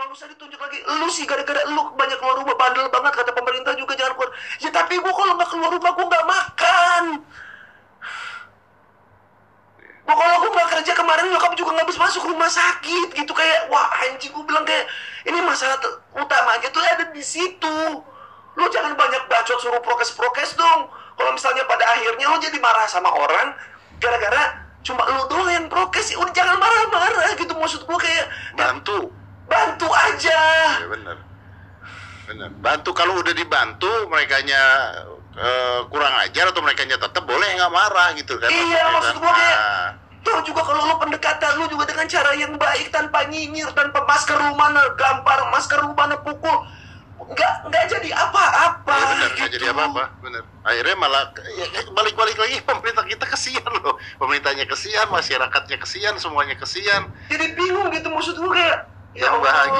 Gak usah ditunjuk lagi. Lu sih gara-gara lu banyak keluar rumah, bandel banget, kata pemerintah juga jangan keluar. Ya tapi gua kalau gak keluar rumah gua gak makan. Gua kalau gua gak kerja kemarin, nyokap juga gak habis masuk rumah sakit gitu. Kayak wah anjing, gua bilang kayak ini masalah utamanya tuh ada di situ. Lu jangan banyak bacot suruh prokes-prokes dong. Kalau misalnya pada akhirnya lu jadi marah sama orang gara-gara cuma lu doang yang prokes, udah jangan marah-marah gitu. Maksud gua kayak bantu aja ya, bener bantu. Kalau udah dibantu merekanya kurang ajar atau merekanya tetap boleh nggak marah gitu kan. Iya maksud gua kayak tuh juga kalau lu pendekatan lu juga dengan cara yang baik, tanpa nyinyir, tanpa masker rumana gampar, masker rumana pukul, nggak jadi apa-apa ya, bener, gitu. Nggak jadi apa-apa, bener. Akhirnya malah balik-balik lagi pemerintah kita kesian loh. Pemerintahnya kesian, masyarakatnya kesian, semuanya kesian. Jadi bingung gitu maksud gue kayak yang bahagia.